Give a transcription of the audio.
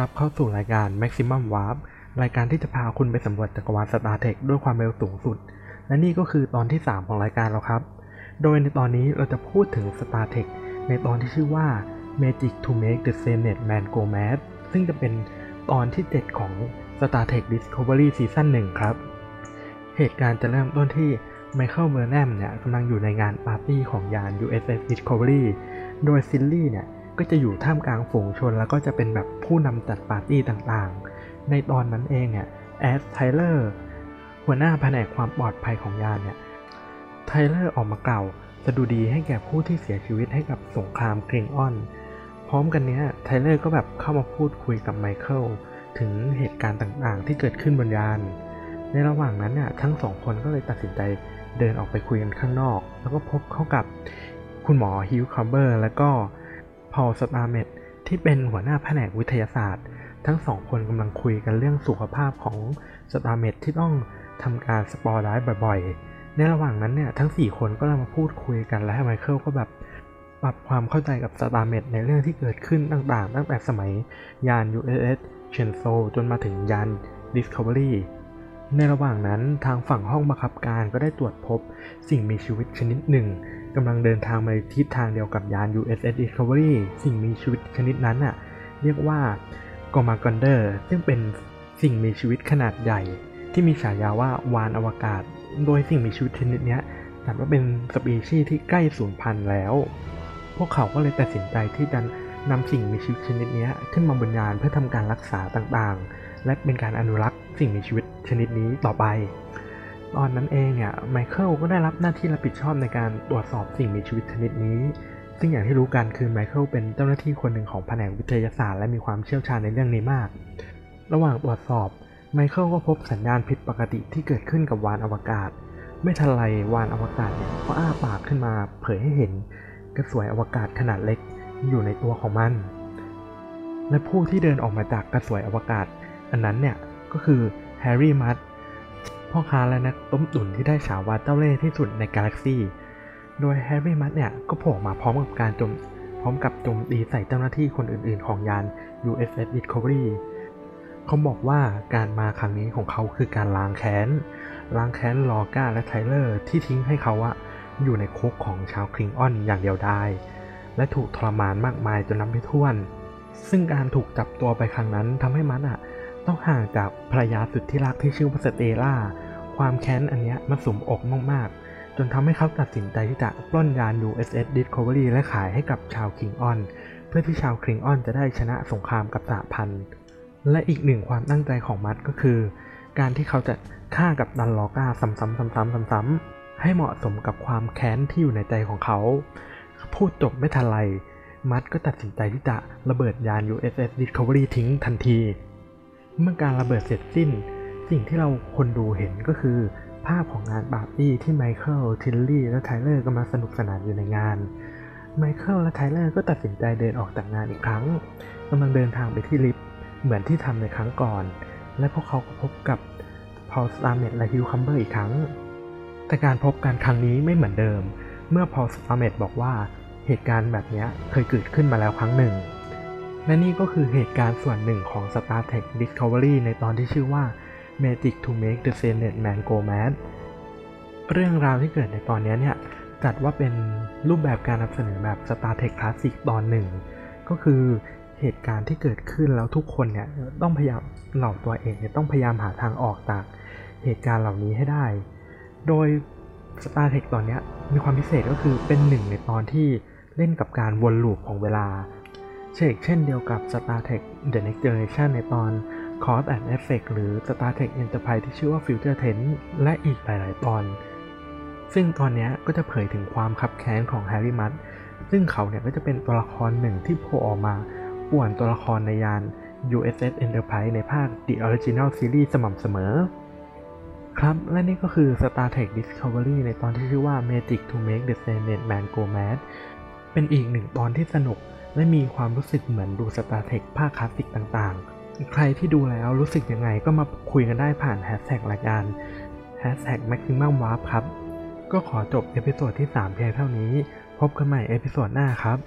รับเข้าสู่รายการ Maximum Warp รายการที่จะพาคุณไปสำรวจจักรวาล Star Trek ด้วยความเร็วสูงสุดและนี่ก็คือตอนที่3ของรายการเราครับโดยในตอนนี้เราจะพูดถึง Star Trek ในตอนที่ชื่อว่า Magic to Make the Sanest Man Go Mad ซึ่งจะเป็นตอนที่7ของ Star Trek Discovery ซีซั่น1ครับเหตุการณ์จะเริ่มต้นที่ Michael Burnham เนี่ยกำลังอยู่ในงานปาร์ตี้ของยาน USS Discovery โดยซิลลี่เนี่ยก็จะอยู่ท่ามกลางฝูงชนแล้วก็จะเป็นแบบผู้นำจัดปาร์ตี้ต่างๆในตอนนั้นเองเนี่ยTyler หัวหน้าแผนกความปลอดภัยของยานเนี่ย Tyler ออกมากล่าวสดุดีให้แก่ผู้ที่เสียชีวิตให้กับสงครามกริงออนพร้อมกันเนี้ย Tyler ก็แบบเข้ามาพูดคุยกับ Michael ถึงเหตุการณ์ต่างๆที่เกิดขึ้นบนยานในระหว่างนั้นเนี่ยทั้งสองคนก็เลยตัดสินใจเดินออกไปคุยกันข้างนอกแล้วก็พบเข้ากับคุณหมอฮิวคาร์เบอร์แล้วก็พอล สตาร์เมทที่เป็นหัวหน้าแผนกวิทยาศาสตร์ทั้งสองคนกำลังคุยกันเรื่องสุขภาพของสตาร์เมทที่ต้องทำการสปอร์ไลท์บ่อยๆในระหว่างนั้นเนี่ยทั้ง4คนก็เลยมาพูดคุยกันและไมเคิลก็แบบปรับความเข้าใจกับสตาร์เมทในเรื่องที่เกิดขึ้นต่างๆตั้งแต่สมัยยาน USS เชนโซจนมาถึงยาน Discovery ในระหว่างนั้นทางฝั่งห้องบังคับการก็ได้ตรวจพบสิ่งมีชีวิตชนิดหนึ่งกำลังเดินทางมาในทิศทางเดียวกับยาน USS Discovery สิ่งมีชีวิตชนิดนั้นน่ะเรียกว่า Gorgonder ซึ่งเป็นสิ่งมีชีวิตขนาดใหญ่ที่มีฉายาว่าวานอวกาศโดยสิ่งมีชีวิตชนิดนี้จัดว่าเป็นสปีชีส์ที่ใกล้สูญพันธุ์แล้วพวกเขาก็เลยตัดสินใจที่จะนำสิ่งมีชีวิตชนิดนี้ขึ้นมาบนยานเพื่อทำการรักษาต่างๆและเป็นการอนุรักษ์สิ่งมีชีวิตชนิดนี้ต่อไปตอนนั้นเองเนี่ยไมเคิลก็ได้รับหน้าที่รับผิดชอบในการตรวจสอบสิ่งมีชีวิตชนิดนี้ซึ่งอย่างที่รู้กันคือไมเคิลเป็นเจ้าหน้าที่คนหนึ่งของแผนกวิทยาศาสตร์และมีความเชี่ยวชาญในเรื่องนี้มากระหว่างตรวจสอบไมเคิลก็พบสัญญาณผิดปกติที่เกิดขึ้นกับวาฬอวกาศไม่ทันไรวาฬอวกาศเนี่ยก็อ้าปากขึ้นมาเผยให้เห็นกระสวยอวกาศขนาดเล็กอยู่ในตัวของมันและผู้ที่เดินออกมาจากกระสวยอวกาศอันนั้นเนี่ยก็คือ Harry Muddพ่อค้าและนักต้มตุ๋นที่ได้ฉายาเจ้าเล่ห์ที่สุดในกาแล็กซี่โดยแฮร์รี่มัดเนี่ยก็โผล่มาพร้อมกับการโจมตีใส่เจ้าหน้าที่คนอื่นๆของยาน USS Discovery เขาบอกว่าการมาครั้งนี้ของเขาคือการล้างแค้นลอก้าและไทเลอร์ที่ทิ้งให้เขาอะอยู่ในคุกของชาวคลิงออนอย่างเดียวดายและถูกทรมานมากมายจนนับไม่ถ้วนซึ่งการถูกจับตัวไปครั้งนั้นทำให้มัดอะต้องห่างจากภรรยาสุดที่รักที่ชื่อว่าสเตล่าความแค้นอันนี้มันสุมอกมากๆจนทำให้เขาตัดสินใจที่จะปล้นยาน USS Discovery และขายให้กับชาวคิงออนเพื่อที่ชาวคิงออนจะได้ชนะสงครามกับสหพันธ์และอีกหนึ่งความตั้งใจของมัดก็คือการที่เขาจะฆ่ากับดันลอก้าซ้ำๆให้เหมาะสมกับความแค้นที่อยู่ในใจของเขาพูดจบไม่ทันไรมัดก็ตัดสินใจที่จะระเบิดยาน USS Discovery ทิ้งทันทีเมื่อการระเบิดเสร็จสิ้นสิ่งที่เราคนดูเห็นก็คือภาพของงานปาร์ตี้ที่ไมเคิล ทิลลี่และไทเลอร์กำลังสนุกสนานอยู่ในงานไมเคิลและไทเลอร์ก็ตัดสินใจเดินออกจากงานอีกครั้งกำลังเดินทางไปที่ลิฟต์เหมือนที่ทำในครั้งก่อนและพวกเขาก็พบกับพอล สตาร์เมทและฮิวคัมเบอร์อีกครั้งแต่การพบกันครั้งนี้ไม่เหมือนเดิมเมื่อพอล สตาร์เมทบอกว่าเหตุการณ์แบบนี้เคยเกิดขึ้นมาแล้วครั้งหนึ่งและนี่ก็คือเหตุการณ์ส่วนหนึ่งของ Star Trek Discovery ในตอนที่ชื่อว่า Magic to Make the Sanest Man Go Mad เรื่องราวที่เกิดในตอนนี้เนี่ยจัดว่าเป็นรูปแบบการนำเสนอแบบ Star Trek Classic ตอนหนึ่งก็คือเหตุการณ์ที่เกิดขึ้นแล้วทุกคนเนี่ยต้องพยายามเหล่าตัวเองเนี่ยต้องพยายามหาทางออกจากเหตุการณ์เหล่านี้ให้ได้โดย Star Trek ตอนนี้มีความพิเศษก็คือเป็นหนึ่งในตอนที่เล่นกับการวนลูปของเวลาเช่นเดียวกับ Star Trek The Next Generation ในตอน Cause and Effect หรือ Star Trek Enterprise ที่ชื่อว่า Future Tense และอีกหลายๆตอนซึ่งตอนนี้ก็จะเผยถึงความคับแค้นของ Harry Mudd ซึ่งเขาเนี่ยก็จะเป็นตัวละครหนึ่งที่โผล่ออกมาป่วนตัวละครในยาน USS Enterprise ในภาค The Original Series สม่ำเสมอครับและนี่ก็คือ Star Trek Discovery ในตอนที่ชื่อว่า Magic to Make the Sanest Man Go Mad เป็นอีกหนึ่งตอนที่สนุกและมีความรู้สึกเหมือนดู Star Trek ภาคคลาสสิกต่างๆใครที่ดูแล้วรู้สึกยังไงก็มาคุยกันได้ผ่านแฮชแท็กรายการ #Maximum Warp ครับก็ขอจบเอพิโซดที่3เพียงเท่านี้พบกันใหม่เอพิโซดหน้าครับ